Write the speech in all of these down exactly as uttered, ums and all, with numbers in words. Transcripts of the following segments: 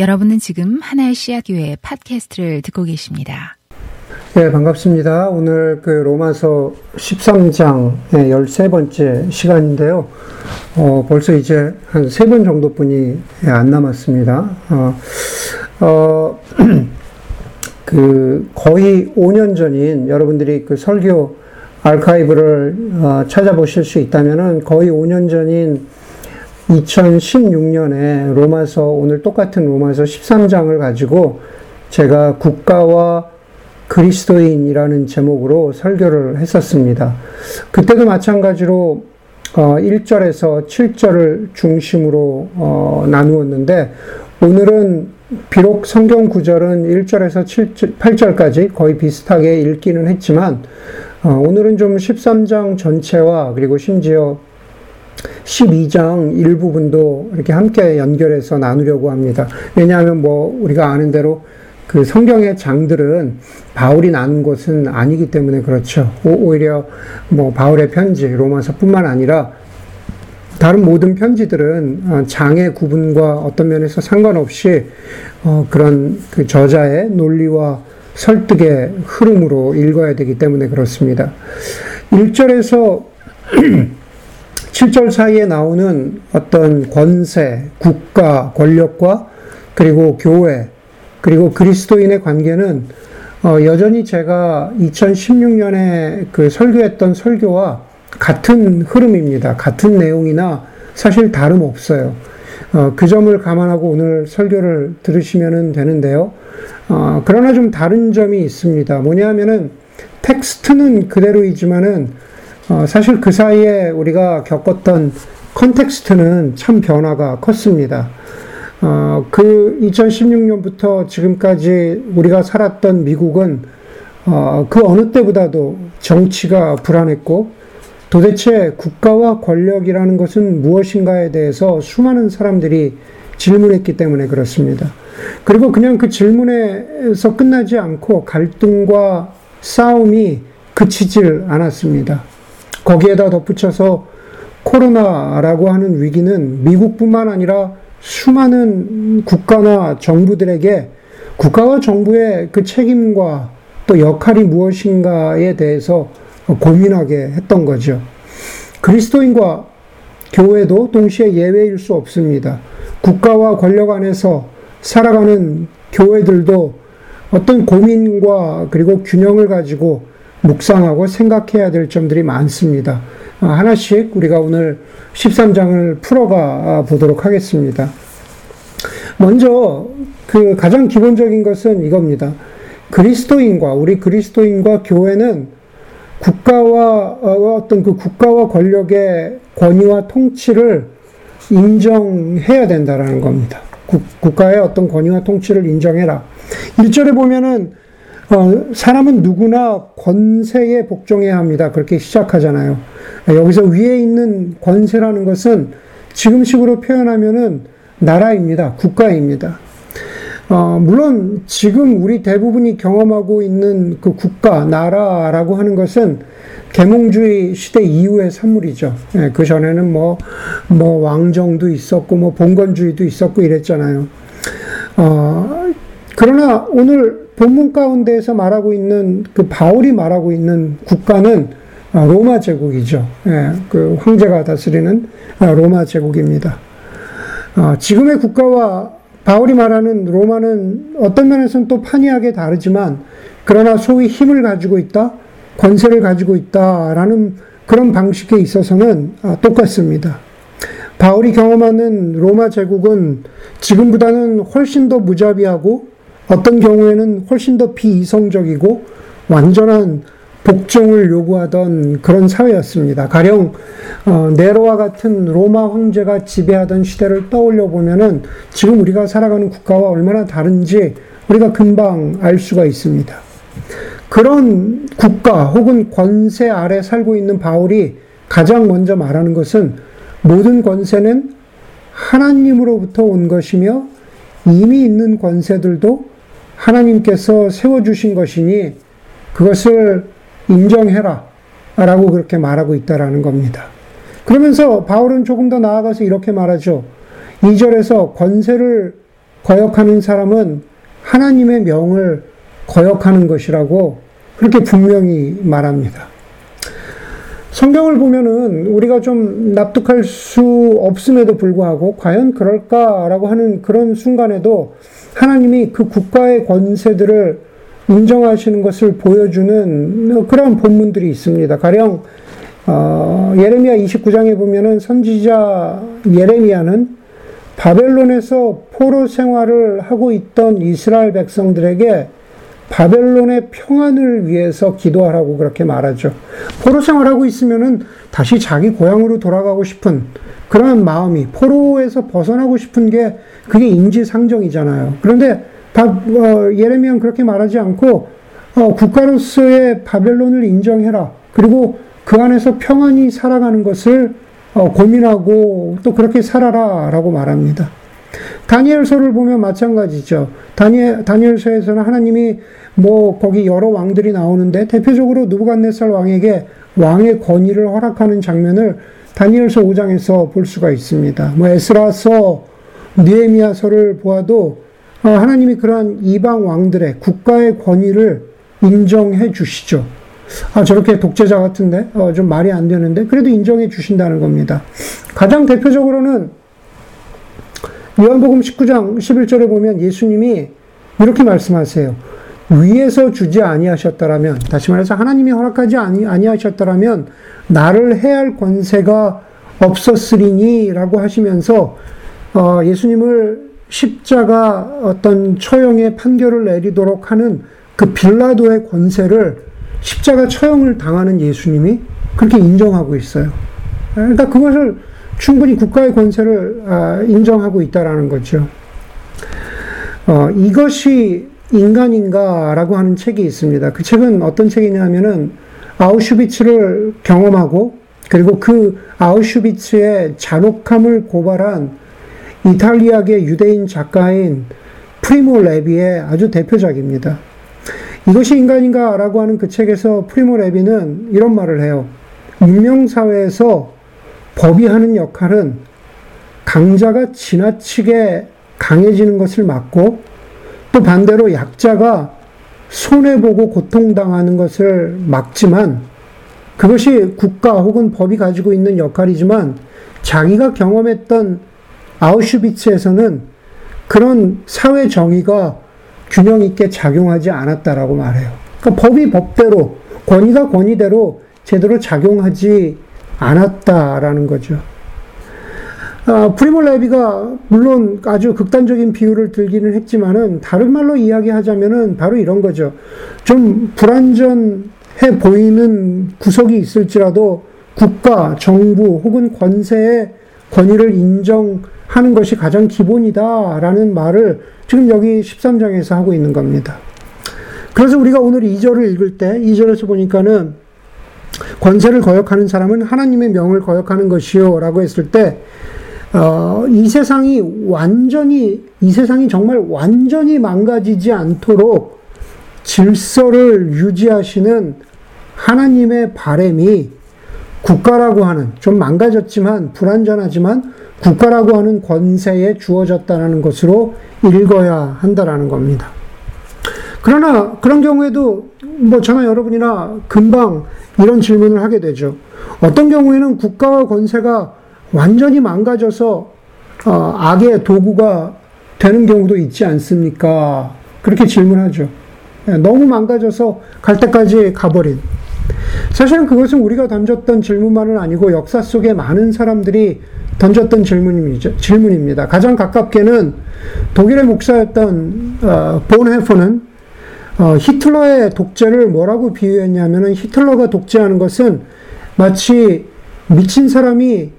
여러분은 지금 하나의 씨앗교회 팟캐스트를 듣고 계십니다. 네, 반갑습니다. 오늘 그 로마서 십삼 장의 열세 번째 시간인데요. 어, 벌써 이제 한 세 번 정도뿐이 안 남았습니다. 어, 어, 그 거의 오 년 전인 여러분들이 그 설교 아카이브를 어, 찾아보실 수 있다면은 거의 오 년 전인 이천십육 년에 로마서, 오늘 똑같은 로마서 십삼 장을 가지고 제가 국가와 그리스도인이라는 제목으로 설교를 했었습니다. 그때도 마찬가지로 일 절에서 칠 절을 중심으로 나누었는데, 오늘은 비록 성경 구절은 일 절에서 칠 절, 팔 절까지 거의 비슷하게 읽기는 했지만, 오늘은 좀 십삼 장 전체와 그리고 심지어 십이 장 일부분도 이렇게 함께 연결해서 나누려고 합니다. 왜냐하면 뭐 우리가 아는 대로 그 성경의 장들은 바울이 나눈 것은 아니기 때문에 그렇죠. 오히려 뭐 바울의 편지, 로마서뿐만 아니라 다른 모든 편지들은 장의 구분과 어떤 면에서 상관없이 그런 그 저자의 논리와 설득의 흐름으로 읽어야 되기 때문에 그렇습니다. 일 절에서 칠 절 사이에 나오는 어떤 권세, 국가, 권력과 그리고 교회, 그리고 그리스도인의 관계는 여전히 제가 이천십육 년에 그 설교했던 설교와 같은 흐름입니다. 같은 내용이나 사실 다름없어요. 그 점을 감안하고 오늘 설교를 들으시면 되는데요. 그러나 좀 다른 점이 있습니다. 뭐냐 하면은 텍스트는 그대로이지만은 어, 사실 그 사이에 우리가 겪었던 컨텍스트는 참 변화가 컸습니다. 어, 그 이천십육 년부터 지금까지 우리가 살았던 미국은 어, 그 어느 때보다도 정치가 불안했고, 도대체 국가와 권력이라는 것은 무엇인가에 대해서 수많은 사람들이 질문했기 때문에 그렇습니다. 그리고 그냥 그 질문에서 끝나지 않고 갈등과 싸움이 그치질 않았습니다. 거기에다 덧붙여서 코로나라고 하는 위기는 미국뿐만 아니라 수많은 국가나 정부들에게 국가와 정부의 그 책임과 또 역할이 무엇인가에 대해서 고민하게 했던 거죠. 그리스도인과 교회도 동시에 예외일 수 없습니다. 국가와 권력 안에서 살아가는 교회들도 어떤 고민과 그리고 균형을 가지고 묵상하고 생각해야 될 점들이 많습니다. 하나씩 우리가 오늘 십삼 장을 풀어가 보도록 하겠습니다. 먼저 그 가장 기본적인 것은 이겁니다. 그리스도인과, 우리 그리스도인과 교회는 국가와 어떤 그 국가와 권력의 권위와 통치를 인정해야 된다라는 겁니다. 국, 국가의 어떤 권위와 통치를 인정해라. 일 절에 보면은 어, 사람은 누구나 권세에 복종해야 합니다. 그렇게 시작하잖아요. 여기서 위에 있는 권세라는 것은 지금식으로 표현하면은 나라입니다. 국가입니다. 어, 물론 지금 우리 대부분이 경험하고 있는 그 국가, 나라라고 하는 것은 계몽주의 시대 이후의 산물이죠. 예, 그 전에는 뭐, 뭐 왕정도 있었고, 뭐 봉건주의도 있었고 이랬잖아요. 어, 그러나 오늘 본문 가운데에서 말하고 있는, 그 바울이 말하고 있는 국가는 로마 제국이죠. 예, 그 황제가 다스리는 로마 제국입니다. 어, 지금의 국가와 바울이 말하는 로마는 어떤 면에서는 또 판이하게 다르지만, 그러나 소위 힘을 가지고 있다, 권세를 가지고 있다라는 그런 방식에 있어서는 똑같습니다. 바울이 경험하는 로마 제국은 지금보다는 훨씬 더 무자비하고, 어떤 경우에는 훨씬 더 비이성적이고 완전한 복종을 요구하던 그런 사회였습니다. 가령 어, 네로와 같은 로마 황제가 지배하던 시대를 떠올려 보면은 지금 우리가 살아가는 국가와 얼마나 다른지 우리가 금방 알 수가 있습니다. 그런 국가 혹은 권세 아래 살고 있는 바울이 가장 먼저 말하는 것은, 모든 권세는 하나님으로부터 온 것이며 이미 있는 권세들도 하나님께서 세워주신 것이니 그것을 인정해라 라고 그렇게 말하고 있다라는 겁니다. 그러면서 바울은 조금 더 나아가서 이렇게 말하죠. 이 절에서 권세를 거역하는 사람은 하나님의 명을 거역하는 것이라고 그렇게 분명히 말합니다. 성경을 보면은 우리가 좀 납득할 수 없음에도 불구하고 과연 그럴까라고 하는 그런 순간에도 하나님이 그 국가의 권세들을 인정하시는 것을 보여주는 그런 본문들이 있습니다. 가령 어, 예레미야 이십구 장에 보면은 선지자 예레미야는 바벨론에서 포로 생활을 하고 있던 이스라엘 백성들에게 바벨론의 평안을 위해서 기도하라고 그렇게 말하죠. 포로 생활하고 있으면은 다시 자기 고향으로 돌아가고 싶은 그런 마음이, 포로에서 벗어나고 싶은 게 그게 인지상정이잖아요. 그런데 바, 어, 예레미야는 그렇게 말하지 않고 어, 국가로서의 바벨론을 인정해라. 그리고 그 안에서 평안히 살아가는 것을 어, 고민하고 또 그렇게 살아라 라고 말합니다. 다니엘서를 보면 마찬가지죠. 다니엘, 다니엘서에서는 하나님이 뭐 거기 여러 왕들이 나오는데 대표적으로 느부갓네살 왕에게 왕의 권위를 허락하는 장면을 다니엘서 오 장에서 볼 수가 있습니다. 뭐 에스라서, 느헤미야서를 보아도 하나님이 그러한 이방 왕들의 국가의 권위를 인정해 주시죠. 아, 저렇게 독재자 같은데? 어, 좀 말이 안 되는데? 그래도 인정해 주신다는 겁니다. 가장 대표적으로는 요한복음 십구 장 십일 절에 보면 예수님이 이렇게 말씀하세요. 위에서 주지 아니하셨더라면, 다시 말해서 하나님이 허락하지 아니, 아니하셨더라면 나를 해할 권세가 없었으리니 라고 하시면서 어, 예수님을 십자가 어떤 처형의 판결을 내리도록 하는 그 빌라도의 권세를, 십자가 처형을 당하는 예수님이 그렇게 인정하고 있어요. 그러니까 그것을 충분히 국가의 권세를 인정하고 있다라는 거죠. 어, 이것이 인간인가라고 하는 책이 있습니다. 그 책은 어떤 책이냐면은 아우슈비츠를 경험하고 그리고 그 아우슈비츠의 잔혹함을 고발한 이탈리아계 유대인 작가인 프리모 레비의 아주 대표작입니다. 이것이 인간인가라고 하는 그 책에서 프리모 레비는 이런 말을 해요. 문명사회에서 법이 하는 역할은 강자가 지나치게 강해지는 것을 막고 또 반대로 약자가 손해보고 고통당하는 것을 막지만, 그것이 국가 혹은 법이 가지고 있는 역할이지만, 자기가 경험했던 아우슈비츠에서는 그런 사회 정의가 균형 있게 작용하지 않았다라고 말해요. 그러니까 법이 법대로, 권위가 권위대로 제대로 작용하지 않았다라는 거죠. 아, 프리모 레비가 물론 아주 극단적인 비유를 들기는 했지만은 다른 말로 이야기하자면은 바로 이런 거죠. 좀 불완전해 보이는 구석이 있을지라도 국가, 정부 혹은 권세의 권위를 인정하는 것이 가장 기본이다라는 말을 지금 여기 십삼 장에서 하고 있는 겁니다. 그래서 우리가 오늘 이 절을 읽을 때 이 절에서 보니까는 권세를 거역하는 사람은 하나님의 명을 거역하는 것이요 라고 했을 때, 어, 이 세상이 완전히, 이 세상이 정말 완전히 망가지지 않도록 질서를 유지하시는 하나님의 바람이 국가라고 하는, 좀 망가졌지만 불완전하지만 국가라고 하는 권세에 주어졌다는 것으로 읽어야 한다라는 겁니다. 그러나 그런 경우에도 뭐 저나 여러분이나 금방 이런 질문을 하게 되죠. 어떤 경우에는 국가와 권세가 완전히 망가져서 어, 악의 도구가 되는 경우도 있지 않습니까? 그렇게 질문하죠. 너무 망가져서 갈 때까지 가버린. 사실은 그것은 우리가 던졌던 질문만은 아니고 역사 속에 많은 사람들이 던졌던 질문입니다. 가장 가깝게는 독일의 목사였던 어, 본헤퍼는 어, 히틀러의 독재를 뭐라고 비유했냐면은 히틀러가 독재하는 것은 마치 미친 사람이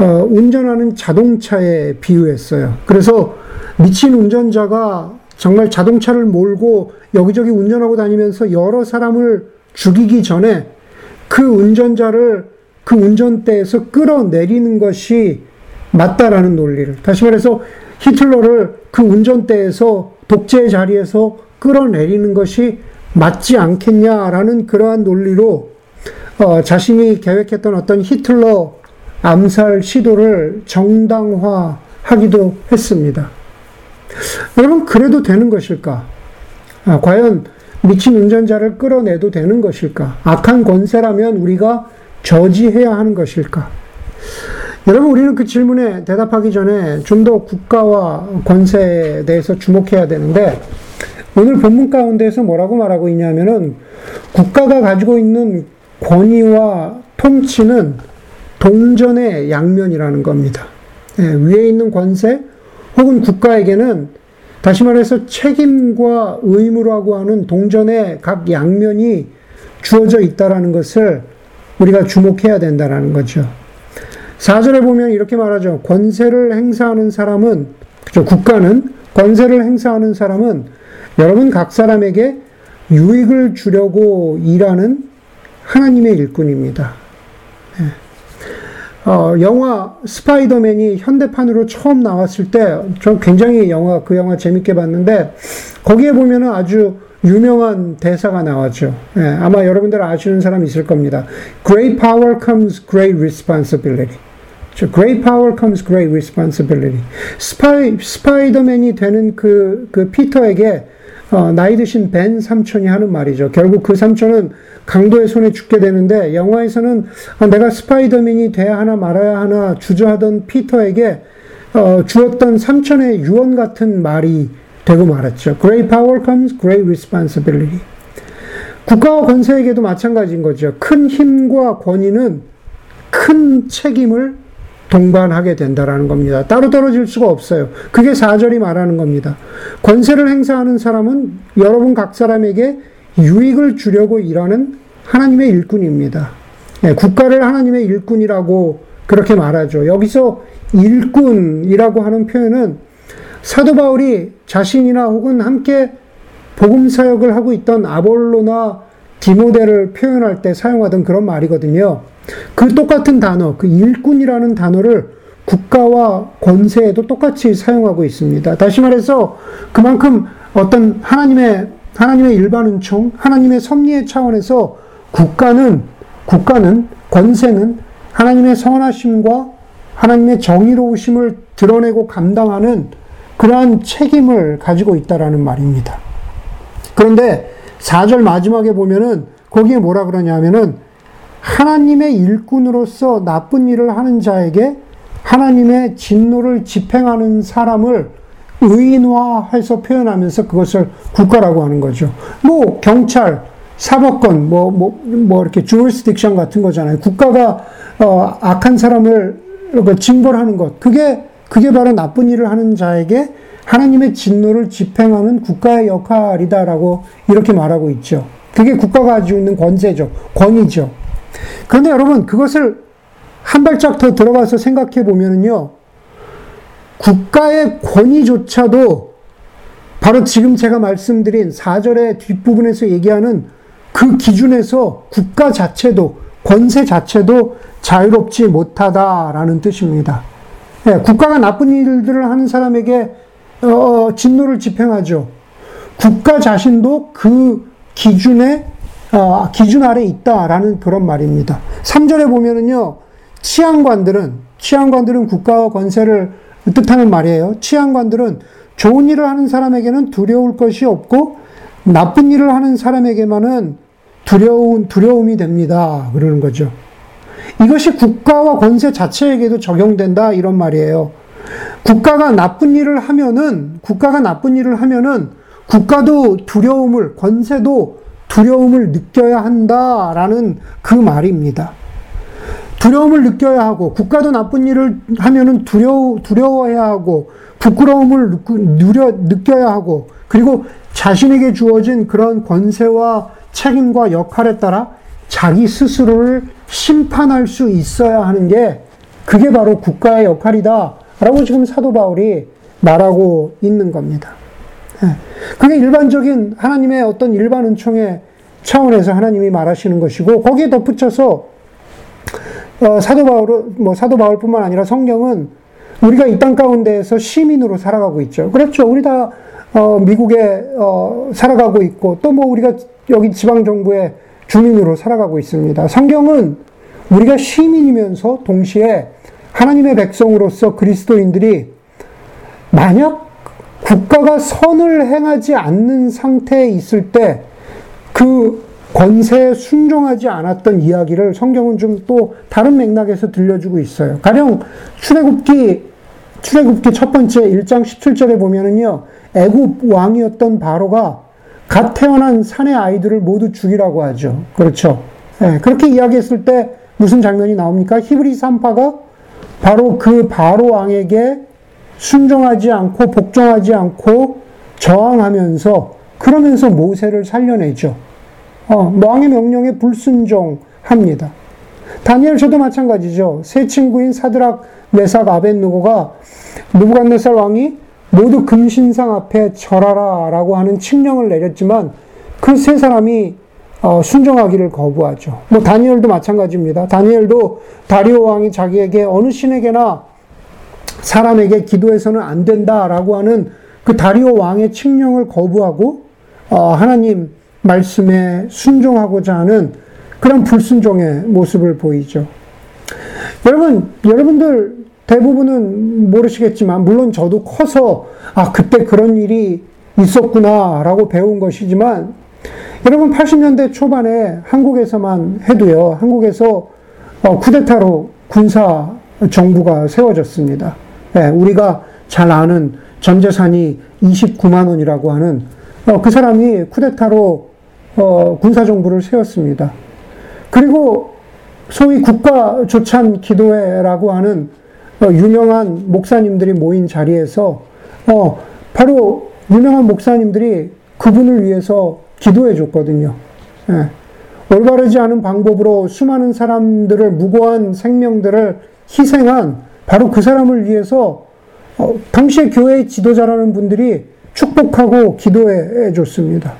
어, 운전하는 자동차에 비유했어요. 그래서 미친 운전자가 정말 자동차를 몰고 여기저기 운전하고 다니면서 여러 사람을 죽이기 전에 그 운전자를 그 운전대에서 끌어내리는 것이 맞다라는 논리를, 다시 말해서 히틀러를 그 운전대에서, 독재의 자리에서 끌어내리는 것이 맞지 않겠냐라는 그러한 논리로 어, 자신이 계획했던 어떤 히틀러 암살 시도를 정당화하기도 했습니다. 여러분, 그래도 되는 것일까? 아, 과연 미친 운전자를 끌어내도 되는 것일까? 악한 권세라면 우리가 저지해야 하는 것일까? 여러분, 우리는 그 질문에 대답하기 전에 좀 더 국가와 권세에 대해서 주목해야 되는데, 오늘 본문 가운데에서 뭐라고 말하고 있냐면은, 국가가 가지고 있는 권위와 통치는 동전의 양면이라는 겁니다. 예, 위에 있는 권세 혹은 국가에게는 다시 말해서 책임과 의무라고 하는 동전의 각 양면이 주어져 있다라는 것을 우리가 주목해야 된다라는 거죠. 사 절에 보면 이렇게 말하죠. 권세를 행사하는 사람은, 그죠, 국가는 권세를 행사하는 사람은 여러분 각 사람에게 유익을 주려고 일하는 하나님의 일꾼입니다. 예. 어, 영화 스파이더맨이 현대판으로 처음 나왔을 때, 전 굉장히 영화, 그 영화 재밌게 봤는데, 거기에 보면은 아주 유명한 대사가 나왔죠. 예, 아마 여러분들 아시는 사람 있을 겁니다. Great power comes great responsibility. Great power comes great responsibility. 스파이, 스파이더맨이 되는 그, 그 피터에게 어, 나이 드신 벤 삼촌이 하는 말이죠. 결국 그 삼촌은 강도의 손에 죽게 되는데, 영화에서는 아, 내가 스파이더맨이 돼야 하나 말아야 하나 주저하던 피터에게 어, 주었던 삼촌의 유언 같은 말이 되고 말았죠. Great power comes great responsibility. 국가와 권세에게도 마찬가지인 거죠. 큰 힘과 권위는 큰 책임을 동반하게 된다라는 겁니다. 따로 떨어질 수가 없어요. 그게 사 절이 말하는 겁니다. 권세를 행사하는 사람은 여러분 각 사람에게 유익을 주려고 일하는 하나님의 일꾼입니다. 예, 국가를 하나님의 일꾼이라고 그렇게 말하죠. 여기서 일꾼이라고 하는 표현은 사도 바울이 자신이나 혹은 함께 복음 사역을 하고 있던 아볼로나 디모데를 표현할 때 사용하던 그런 말이거든요. 그 똑같은 단어, 그 일꾼이라는 단어를 국가와 권세에도 똑같이 사용하고 있습니다. 다시 말해서 그만큼 어떤 하나님의, 하나님의 일반 은총, 하나님의 섭리의 차원에서 국가는, 국가는, 권세는 하나님의 선하심과 하나님의 정의로우심을 드러내고 감당하는 그러한 책임을 가지고 있다라는 말입니다. 그런데 사 절 마지막에 보면은 거기에 뭐라 그러냐면은 하나님의 일꾼으로서 나쁜 일을 하는 자에게 하나님의 진노를 집행하는 사람을 의인화해서 표현하면서 그것을 국가라고 하는 거죠. 뭐 경찰, 사법권, 뭐 뭐 뭐 이렇게 주리스딕션 같은 거잖아요. 국가가 어, 악한 사람을 징벌하는 것. 그게 그게 바로 나쁜 일을 하는 자에게 하나님의 진노를 집행하는 국가의 역할이다라고 이렇게 말하고 있죠. 그게 국가가 가지고 있는 권세죠. 권위죠. 그런데 여러분, 그것을 한 발짝 더 들어가서 생각해 보면요, 국가의 권위조차도 바로 지금 제가 말씀드린 사 절의 뒷부분에서 얘기하는 그 기준에서 국가 자체도, 권세 자체도 자유롭지 못하다라는 뜻입니다. 예, 국가가 나쁜 일들을 하는 사람에게 어, 진노를 집행하죠. 국가 자신도 그 기준에, 어, 기준 아래 있다라는 그런 말입니다. 삼 절에 보면은요, 치안관들은, 치안관들은 국가와 권세를 뜻하는 말이에요. 치안관들은 좋은 일을 하는 사람에게는 두려울 것이 없고, 나쁜 일을 하는 사람에게만은 두려운, 두려움이 됩니다. 그러는 거죠. 이것이 국가와 권세 자체에게도 적용된다, 이런 말이에요. 국가가 나쁜 일을 하면은, 국가가 나쁜 일을 하면은, 국가도 두려움을, 권세도 두려움을 느껴야 한다라는 그 말입니다. 두려움을 느껴야 하고, 국가도 나쁜 일을 하면은 두려워, 두려워해야 하고, 부끄러움을 누려, 느껴야 하고, 그리고 자신에게 주어진 그런 권세와 책임과 역할에 따라 자기 스스로를 심판할 수 있어야 하는 게, 그게 바로 국가의 역할이다 라고 지금 사도 바울이 말하고 있는 겁니다. 그게 일반적인 하나님의 어떤 일반 은총의 차원에서 하나님이 말하시는 것이고, 거기에 덧붙여서 어, 사도 바울은, 뭐 사도 바울뿐만 아니라 성경은 우리가 이 땅 가운데에서 시민으로 살아가고 있죠. 그렇죠. 우리 다 어, 미국에 어, 살아가고 있고, 또 뭐 우리가 여기 지방 정부의 주민으로 살아가고 있습니다. 성경은 우리가 시민이면서 동시에 하나님의 백성으로서 그리스도인들이 만약 국가가 선을 행하지 않는 상태에 있을 때 그 권세에 순종하지 않았던 이야기를 성경은 좀 또 다른 맥락에서 들려주고 있어요. 가령 출애굽기 출애굽기 첫 번째 일 장 십칠 절에 보면은요, 애굽 왕이었던 바로가 갓 태어난 사내 아이들을 모두 죽이라고 하죠. 그렇죠. 예, 그렇게 이야기했을 때 무슨 장면이 나옵니까? 히브리 산파가 바로 그 바로 왕에게 순종하지 않고 복종하지 않고 저항하면서, 그러면서 모세를 살려내죠. 어, 왕의 명령에 불순종합니다. 다니엘서도 마찬가지죠. 세 친구인 사드락, 메삭, 아벳느고가 느부갓네살 왕이 모두 금신상 앞에 절하라 라고 하는 칙령을 내렸지만 그 세 사람이 순종하기를 거부하죠. 뭐 다니엘도 마찬가지입니다. 다니엘도 다리오 왕이 자기에게 어느 신에게나 사람에게 기도해서는 안 된다라고 하는 그 다리오 왕의 칙령을 거부하고 하나님 말씀에 순종하고자 하는 그런 불순종의 모습을 보이죠. 여러분, 여러분들 대부분은 모르시겠지만, 물론 저도 커서 아 그때 그런 일이 있었구나라고 배운 것이지만, 여러분 팔십 년대 초반에 한국에서만 해도요, 한국에서 어, 쿠데타로 군사 정부가 세워졌습니다. 예, 우리가 잘 아는 전재산이 이십구만 원이라고 하는 어, 그 사람이 쿠데타로 어, 군사 정부를 세웠습니다. 그리고 소위 국가 조찬 기도회라고 하는 유명한 목사님들이 모인 자리에서 어, 바로 유명한 목사님들이 그분을 위해서 기도해 줬거든요. 예. 올바르지 않은 방법으로 수많은 사람들을, 무고한 생명들을 희생한 바로 그 사람을 위해서 어, 당시의 교회의 지도자라는 분들이 축복하고 기도해 줬습니다.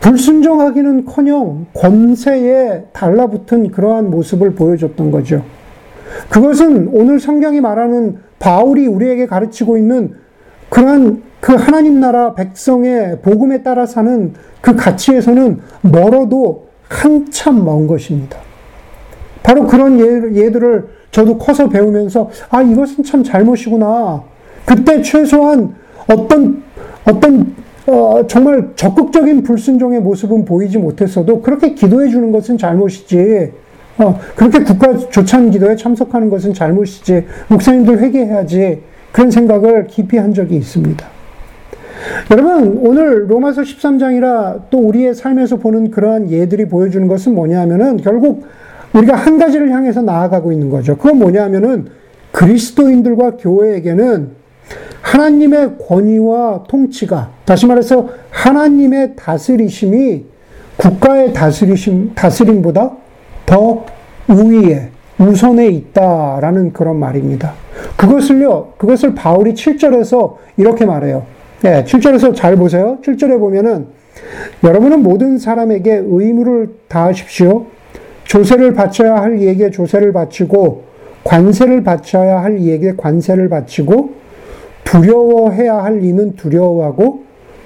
불순종하기는커녕 권세에 달라붙은 그러한 모습을 보여줬던 거죠. 그것은 오늘 성경이 말하는 바울이 우리에게 가르치고 있는 그러한 그 하나님 나라 백성의 복음에 따라 사는 그 가치에서는 멀어도 한참 먼 것입니다. 바로 그런 예들을 저도 커서 배우면서 아 이것은 참 잘못이구나. 그때 최소한 어떤 어떤 어, 정말 적극적인 불순종의 모습은 보이지 못했어도 그렇게 기도해 주는 것은 잘못이지. 어, 그렇게 국가 조찬 기도에 참석하는 것은 잘못이지. 목사님들 회개해야지. 그런 생각을 깊이 한 적이 있습니다. 여러분, 오늘 로마서 십삼 장이라 또 우리의 삶에서 보는 그러한 예들이 보여주는 것은 뭐냐 하면은, 결국 우리가 한 가지를 향해서 나아가고 있는 거죠. 그건 뭐냐 하면은, 그리스도인들과 교회에게는 하나님의 권위와 통치가, 다시 말해서 하나님의 다스리심이 국가의 다스리심, 다스림보다 더 우위에, 우선에 있다라는 그런 말입니다. 그것을요, 그것을 바울이 칠 절에서 이렇게 말해요. 네, 칠 절에서 잘 보세요. 칠 절에 보면은, 여러분은 모든 사람에게 의무를 다하십시오. 조세를 바쳐야 할 이에게 조세를 바치고, 관세를 바쳐야 할 이에게 관세를 바치고, 두려워해야 할 이는 두려워하고,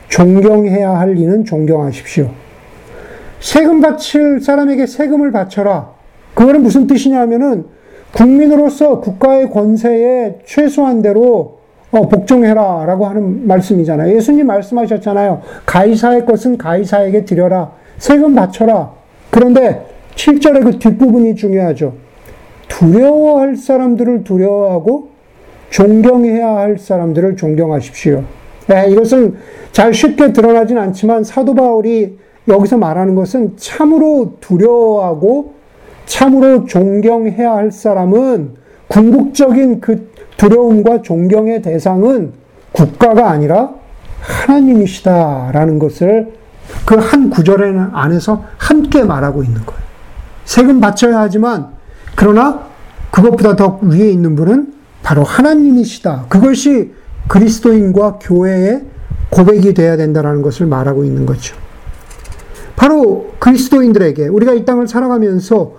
존경해야 할 이는 존경하십시오. 세금 바칠 사람에게 세금을 바쳐라. 그거는 무슨 뜻이냐 하면은, 국민으로서 국가의 권세에 최소한대로 복종해라 라고 하는 말씀이잖아요. 예수님 말씀하셨잖아요. 가이사의 것은 가이사에게 드려라. 세금 바쳐라. 그런데 칠 절의 그 뒷부분이 중요하죠. 두려워할 사람들을 두려워하고, 존경해야 할 사람들을 존경하십시오. 네, 이것은 잘 쉽게 드러나진 않지만 사도 바울이 여기서 말하는 것은, 참으로 두려워하고 참으로 존경해야 할 사람은, 궁극적인 그 두려움과 존경의 대상은 국가가 아니라 하나님이시다라는 것을 그 한 구절 안에서 함께 말하고 있는 거예요. 세금 바쳐야 하지만 그러나 그것보다 더 위에 있는 분은 바로 하나님이시다. 그것이 그리스도인과 교회의 고백이 되어야 된다는 것을 말하고 있는 거죠. 바로 그리스도인들에게, 우리가 이 땅을 살아가면서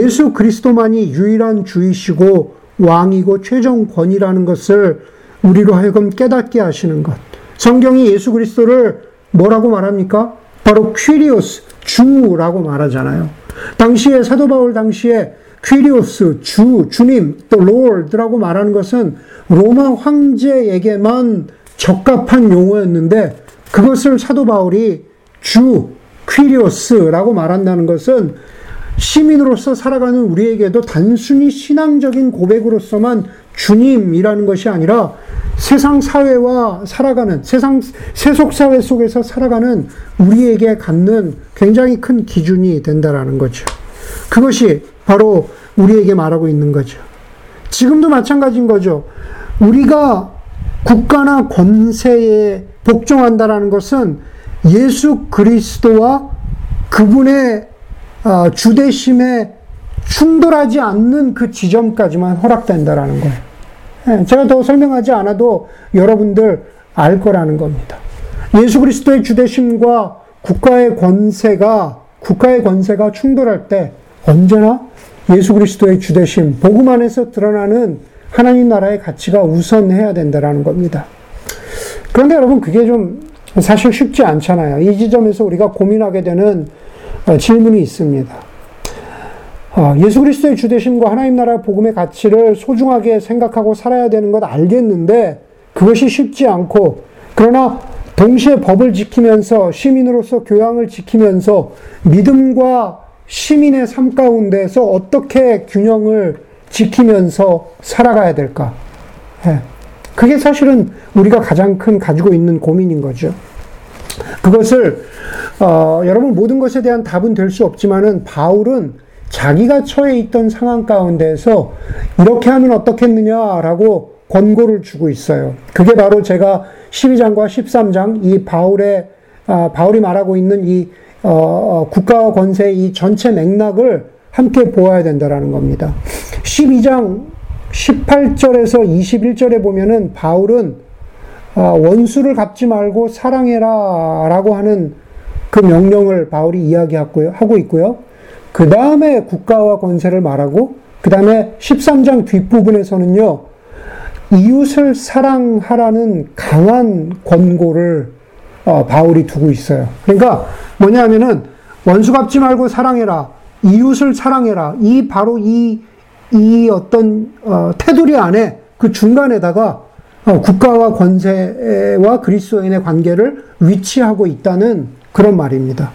예수 그리스도만이 유일한 주이시고 왕이고 최종 권위라는 것을 우리로 하여금 깨닫게 하시는 것. 성경이 예수 그리스도를 뭐라고 말합니까? 바로 퀴리오스, 주라고 말하잖아요. 당시에 사도 바울 당시에 퀴리오스, 주, 주님, 또 롤드라고 말하는 것은 로마 황제에게만 적합한 용어였는데 그것을 사도 바울이 주, 퀴리오스라고 말한다는 것은 시민으로서 살아가는 우리에게도 단순히 신앙적인 고백으로서만 주님이라는 것이 아니라 세상 사회와 살아가는, 세상, 세속 사회 속에서 살아가는 우리에게 갖는 굉장히 큰 기준이 된다라는 거죠. 그것이 바로 우리에게 말하고 있는 거죠. 지금도 마찬가지인 거죠. 우리가 국가나 권세에 복종한다라는 것은 예수 그리스도와 그분의 주대심에 충돌하지 않는 그 지점까지만 허락된다라는 거예요. 제가 더 설명하지 않아도 여러분들 알 거라는 겁니다. 예수 그리스도의 주대심과 국가의 권세가 국가의 권세가 충돌할 때 언제나 예수 그리스도의 주대심, 복음 안에서 드러나는 하나님 나라의 가치가 우선해야 된다라는 겁니다. 그런데 여러분, 그게 좀 사실 쉽지 않잖아요. 이 지점에서 우리가 고민하게 되는 질문이 있습니다. 예수 그리스도의 주대심과 하나님 나라의 복음의 가치를 소중하게 생각하고 살아야 되는 건 알겠는데 그것이 쉽지 않고, 그러나 동시에 법을 지키면서 시민으로서 교양을 지키면서 믿음과 시민의 삶 가운데서 어떻게 균형을 지키면서 살아가야 될까? 예. 그게 사실은 우리가 가장 큰 가지고 있는 고민인 거죠. 그것을 어, 여러분, 모든 것에 대한 답은 될 수 없지만은 바울은 자기가 처해 있던 상황 가운데서 이렇게 하면 어떻겠느냐라고 권고를 주고 있어요. 그게 바로 제가 십이 장과 십삼 장, 이 바울의 아, 바울이 말하고 있는 이 어, 국가와 권세의 이 전체 맥락을 함께 보아야 된다라는 겁니다. 십이 장 십팔 절에서 이십일 절에 보면은 바울은 원수를 갚지 말고 사랑해라 라고 하는 그 명령을 바울이 이야기하고요, 하고 있고요. 그 다음에 국가와 권세를 말하고, 그 다음에 십삼 장 뒷부분에서는요, 이웃을 사랑하라는 강한 권고를 바울이 두고 있어요. 그러니까 뭐냐 하면은 원수 갚지 말고 사랑해라, 이웃을 사랑해라, 이 바로 이 이 어떤 어, 테두리 안에 그 중간에다가 어, 국가와 권세와 그리스도인의 관계를 위치하고 있다는 그런 말입니다.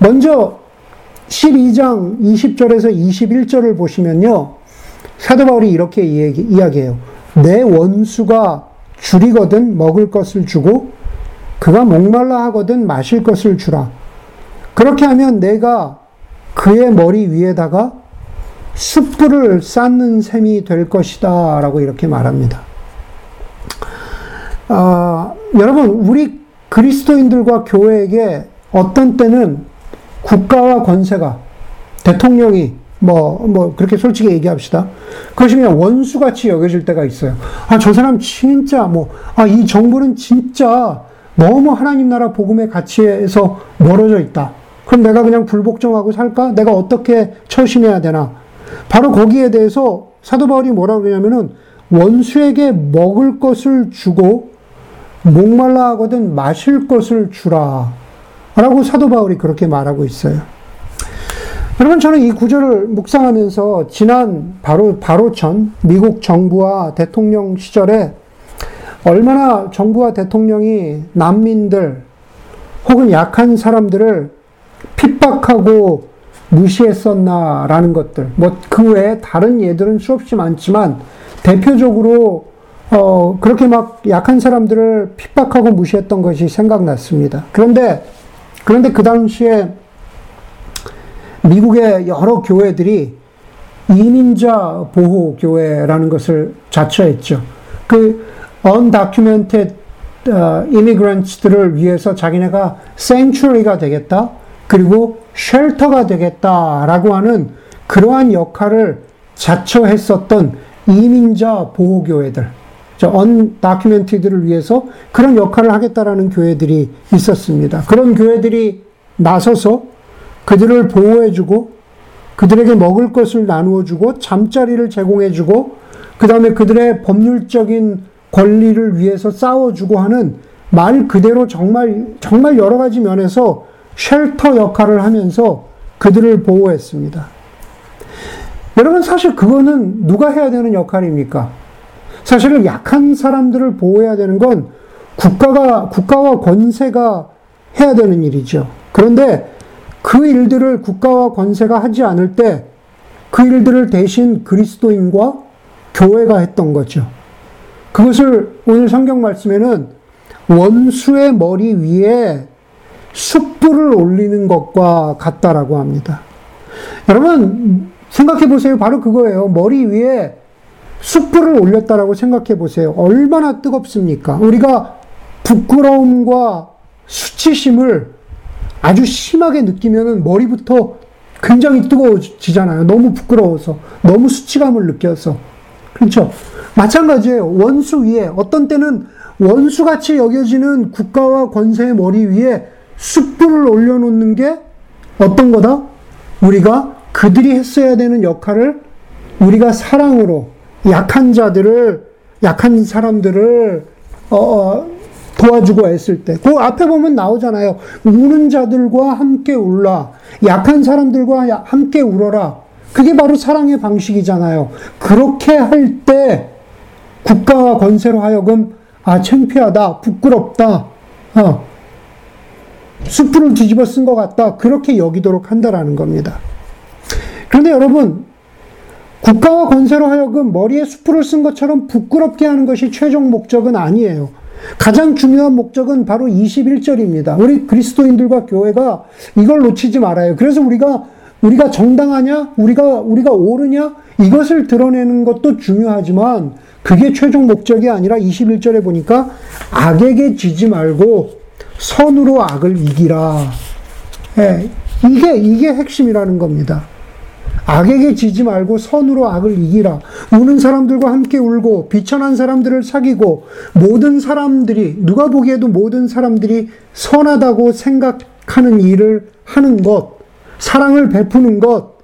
먼저 십이 장 이십 절에서 이십일 절을 보시면요, 사도 바울이 이렇게 이야기, 이야기해요. 내 원수가 줄이거든 먹을 것을 주고 그가 목말라 하거든 마실 것을 주라. 그렇게 하면 내가 그의 머리 위에다가 숯불을 쌓는 셈이 될 것이다 라고 이렇게 말합니다. 아, 여러분, 우리 그리스도인들과 교회에게 어떤 때는 국가와 권세가, 대통령이 뭐, 뭐 그렇게 솔직히 얘기합시다, 그것이 그냥 원수같이 여겨질 때가 있어요. 아, 저 사람 진짜 뭐, 아, 이 정부는 진짜 너무 하나님 나라 복음의 가치에서 멀어져 있다. 그럼 내가 그냥 불복종하고 살까? 내가 어떻게 처신해야 되나? 바로 거기에 대해서 사도 바울이 뭐라고 그러냐면은 원수에게 먹을 것을 주고 목말라 하거든 마실 것을 주라 라고 사도 바울이 그렇게 말하고 있어요. 여러분, 저는 이 구절을 묵상하면서 지난 바로 바로 전 미국 정부와 대통령 시절에 얼마나 정부와 대통령이 난민들 혹은 약한 사람들을 핍박하고 무시했었나라는 것들, 뭐 그 외에 다른 예들은 수없이 많지만 대표적으로 어 그렇게 막 약한 사람들을 핍박하고 무시했던 것이 생각났습니다. 그런데 그런데 그 당시에 미국의 여러 교회들이 이민자 보호 교회라는 것을 자처했죠. 그 undocumented immigrants들을 위해서 자기네가 sanctuary가 되겠다, 그리고 쉘터가 되겠다라고 하는 그러한 역할을 자처했었던 이민자 보호교회들, 저 언다큐멘티드를 위해서 그런 역할을 하겠다라는 교회들이 있었습니다. 그런 교회들이 나서서 그들을 보호해주고 그들에게 먹을 것을 나누어주고 잠자리를 제공해주고 그 다음에 그들의 법률적인 권리를 위해서 싸워주고 하는, 말 그대로 정말 정말 여러 가지 면에서 쉘터 역할을 하면서 그들을 보호했습니다. 여러분, 사실 그거는 누가 해야 되는 역할입니까? 사실은 약한 사람들을 보호해야 되는 건 국가가, 국가와 권세가 해야 되는 일이죠. 그런데 그 일들을 국가와 권세가 하지 않을 때 그 일들을 대신 그리스도인과 교회가 했던 거죠. 그것을 오늘 성경 말씀에는 원수의 머리 위에 숯불을 올리는 것과 같다라고 합니다. 여러분 생각해 보세요. 바로 그거예요. 머리 위에 숯불을 올렸다라고 생각해 보세요. 얼마나 뜨겁습니까? 우리가 부끄러움과 수치심을 아주 심하게 느끼면은 머리부터 굉장히 뜨거워지잖아요. 너무 부끄러워서, 너무 수치감을 느껴서. 그렇죠? 마찬가지예요. 원수 위에, 어떤 때는 원수같이 여겨지는 국가와 권세의 머리 위에 숯불을 올려놓는 게 어떤 거다? 우리가 그들이 했어야 되는 역할을 우리가 사랑으로 약한 자들을, 약한 사람들을 어, 도와주고 애쓸 때. 그 앞에 보면 나오잖아요. 우는 자들과 함께 울라. 약한 사람들과 함께 울어라. 그게 바로 사랑의 방식이잖아요. 그렇게 할 때 국가와 권세로 하여금 아, 창피하다, 부끄럽다, 어, 숯불을 뒤집어 쓴 것 같다, 그렇게 여기도록 한다라는 겁니다. 그런데 여러분, 국가와 권세로 하여금 머리에 숯불을 쓴 것처럼 부끄럽게 하는 것이 최종 목적은 아니에요. 가장 중요한 목적은 바로 이십일 절입니다. 우리 그리스도인들과 교회가 이걸 놓치지 말아요. 그래서 우리가 우리가 정당하냐? 우리가 우리가 옳으냐? 이것을 드러내는 것도 중요하지만 그게 최종 목적이 아니라 이십일 절에 보니까 악에게 지지 말고 선으로 악을 이기라. 예, 이게 이게 핵심이라는 겁니다. 악에게 지지 말고 선으로 악을 이기라. 우는 사람들과 함께 울고 비천한 사람들을 사귀고 모든 사람들이, 누가 보기에도 모든 사람들이 선하다고 생각하는 일을 하는 것, 사랑을 베푸는 것,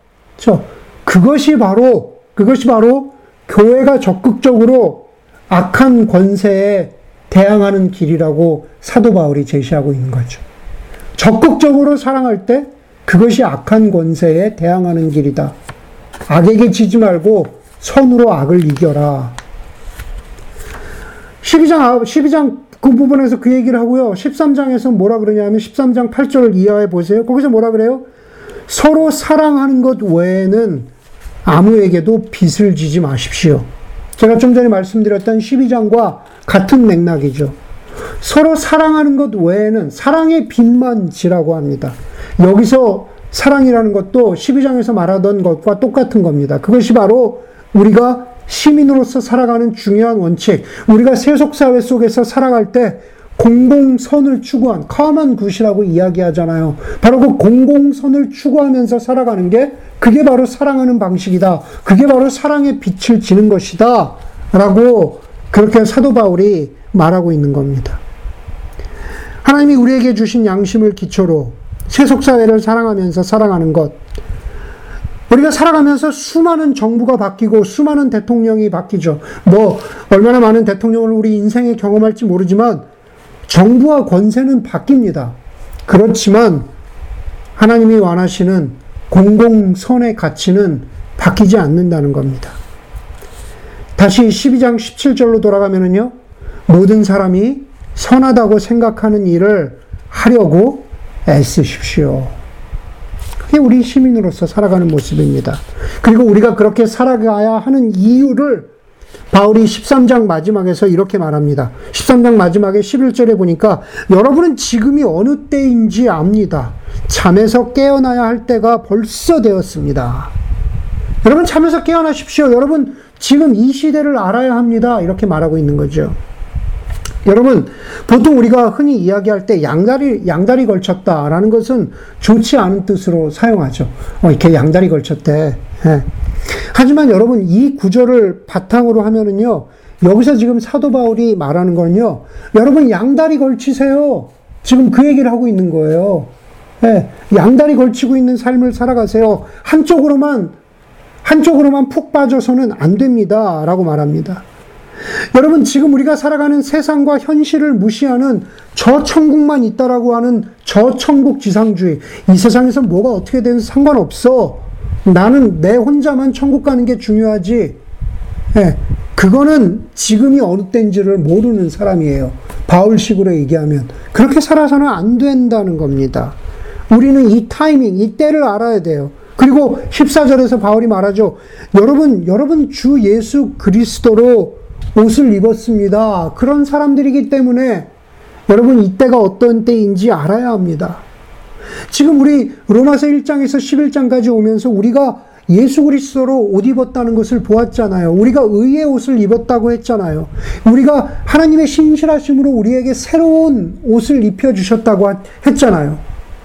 그것이 바로 그것이 바로 교회가 적극적으로 악한 권세에 대항하는 길이라고 사도 바울이 제시하고 있는 거죠. 적극적으로 사랑할 때 그것이 악한 권세에 대항하는 길이다. 악에게 지지 말고 선으로 악을 이겨라. 십이 장, 십이 장 그 부분에서 그 얘기를 하고요. 십삼 장에서 뭐라 그러냐면 십삼 장 팔 절 이하에 보세요. 거기서 뭐라 그래요? 서로 사랑하는 것 외에는 아무에게도 빚을 지지 마십시오. 제가 좀 전에 말씀드렸던 십이 장과 같은 맥락이죠. 서로 사랑하는 것 외에는 사랑의 빚만 지라고 합니다. 여기서 사랑이라는 것도 십이 장에서 말하던 것과 똑같은 겁니다. 그것이 바로 우리가 시민으로서 살아가는 중요한 원칙, 우리가 세속사회 속에서 살아갈 때 공공선을 추구한, 카만 굿이라고 이야기하잖아요. 바로 그 공공선을 추구하면서 살아가는 게, 그게 바로 사랑하는 방식이다. 그게 바로 사랑의 빛을 지는 것이다. 라고 그렇게 사도 바울이 말하고 있는 겁니다. 하나님이 우리에게 주신 양심을 기초로 세속사회를 사랑하면서 살아가는 것. 우리가 살아가면서 수많은 정부가 바뀌고 수많은 대통령이 바뀌죠. 뭐 얼마나 많은 대통령을 우리 인생에 경험할지 모르지만 정부와 권세는 바뀝니다. 그렇지만 하나님이 원하시는 공공선의 가치는 바뀌지 않는다는 겁니다. 다시 십이 장 십칠 절로 돌아가면은요, 모든 사람이 선하다고 생각하는 일을 하려고 애쓰십시오. 그게 우리 시민으로서 살아가는 모습입니다. 그리고 우리가 그렇게 살아가야 하는 이유를 바울이 십삼 장 마지막에서 이렇게 말합니다. 십삼 장 마지막에 십일 절에 보니까 여러분은 지금이 어느 때인지 압니다. 잠에서 깨어나야 할 때가 벌써 되었습니다. 여러분 잠에서 깨어나십시오. 여러분 지금 이 시대를 알아야 합니다. 이렇게 말하고 있는 거죠. 여러분 보통 우리가 흔히 이야기할 때 양다리 양다리 걸쳤다라는 것은 좋지 않은 뜻으로 사용하죠. 어, 이렇게 양다리 걸쳤대. 예. 하지만 여러분 이 구절을 바탕으로 하면은요, 여기서 지금 사도 바울이 말하는 건요, 여러분 양다리 걸치세요. 지금 그 얘기를 하고 있는 거예요. 예, 양다리 걸치고 있는 삶을 살아가세요. 한쪽으로만 한쪽으로만 푹 빠져서는 안 됩니다라고 말합니다. 여러분 지금 우리가 살아가는 세상과 현실을 무시하는 저 천국만 있다라고 하는 저 천국 지상주의, 이 세상에서 뭐가 어떻게 되든 상관없어. 나는 내 혼자만 천국 가는 게 중요하지. 예, 그거는 지금이 어느 때인지를 모르는 사람이에요. 바울식으로 얘기하면 그렇게 살아서는 안 된다는 겁니다. 우리는 이 타이밍, 이 때를 알아야 돼요. 그리고 십사 절에서 바울이 말하죠. 여러분, 여러분 주 예수 그리스도로 옷을 입었습니다. 그런 사람들이기 때문에 여러분 이때가 어떤 때인지 알아야 합니다. 지금 우리 로마서 일 장에서 십일 장까지 오면서 우리가 예수 그리스도로 옷 입었다는 것을 보았잖아요. 우리가 의의 옷을 입었다고 했잖아요. 우리가 하나님의 신실하심으로 우리에게 새로운 옷을 입혀주셨다고 했잖아요.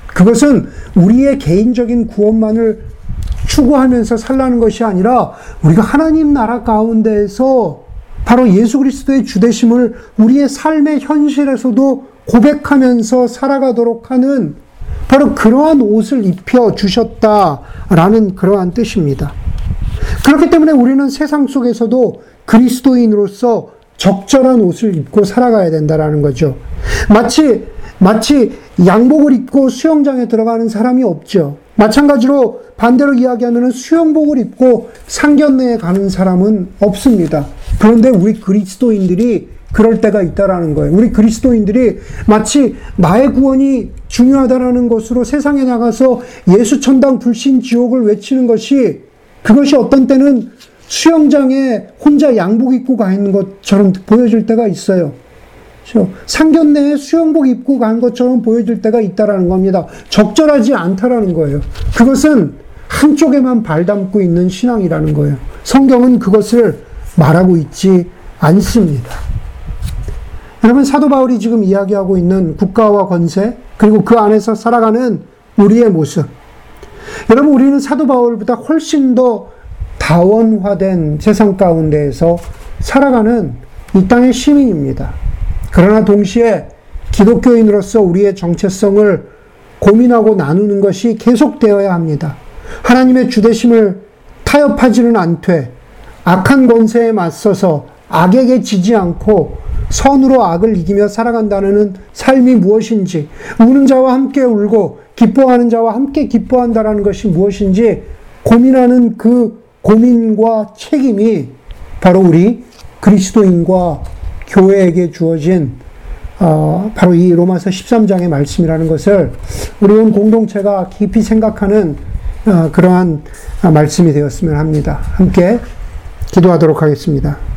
그것은 우리의 개인적인 구원만을 추구하면서 살라는 것이 아니라 우리가 하나님 나라 가운데에서 바로 예수 그리스도의 주되심을 우리의 삶의 현실에서도 고백하면서 살아가도록 하는 바로 그러한 옷을 입혀주셨다라는 그러한 뜻입니다. 그렇기 때문에 우리는 세상 속에서도 그리스도인으로서 적절한 옷을 입고 살아가야 된다라는 거죠. 마치, 마치 양복을 입고 수영장에 들어가는 사람이 없죠. 마찬가지로 반대로 이야기하면 수영복을 입고 상견례에 가는 사람은 없습니다. 그런데 우리 그리스도인들이 그럴 때가 있다라는 거예요. 우리 그리스도인들이 마치 나의 구원이 중요하다라는 것으로 세상에 나가서 예수 천당 불신 지옥을 외치는 것이, 그것이 어떤 때는 수영장에 혼자 양복 입고 가 있는 것처럼 보여질 때가 있어요. 상견례에 수영복 입고 간 것처럼 보여질 때가 있다라는 겁니다. 적절하지 않다라는 거예요. 그것은 한쪽에만 발담고 있는 신앙이라는 거예요. 성경은 그것을 말하고 있지 않습니다. 여러분, 사도 바울이 지금 이야기하고 있는 국가와 권세, 그리고 그 안에서 살아가는 우리의 모습. 여러분, 우리는 사도 바울보다 훨씬 더 다원화된 세상 가운데에서 살아가는 이 땅의 시민입니다. 그러나 동시에 기독교인으로서 우리의 정체성을 고민하고 나누는 것이 계속되어야 합니다. 하나님의 주되심을 타협하지는 않되 악한 권세에 맞서서 악에게 지지 않고 선으로 악을 이기며 살아간다는 삶이 무엇인지, 우는 자와 함께 울고 기뻐하는 자와 함께 기뻐한다라는 것이 무엇인지 고민하는 그 고민과 책임이 바로 우리 그리스도인과 교회에게 주어진 어, 바로 이 로마서 십삼 장의 말씀이라는 것을 우리 온 공동체가 깊이 생각하는 어, 그러한 말씀이 되었으면 합니다. 함께 기도하도록 하겠습니다.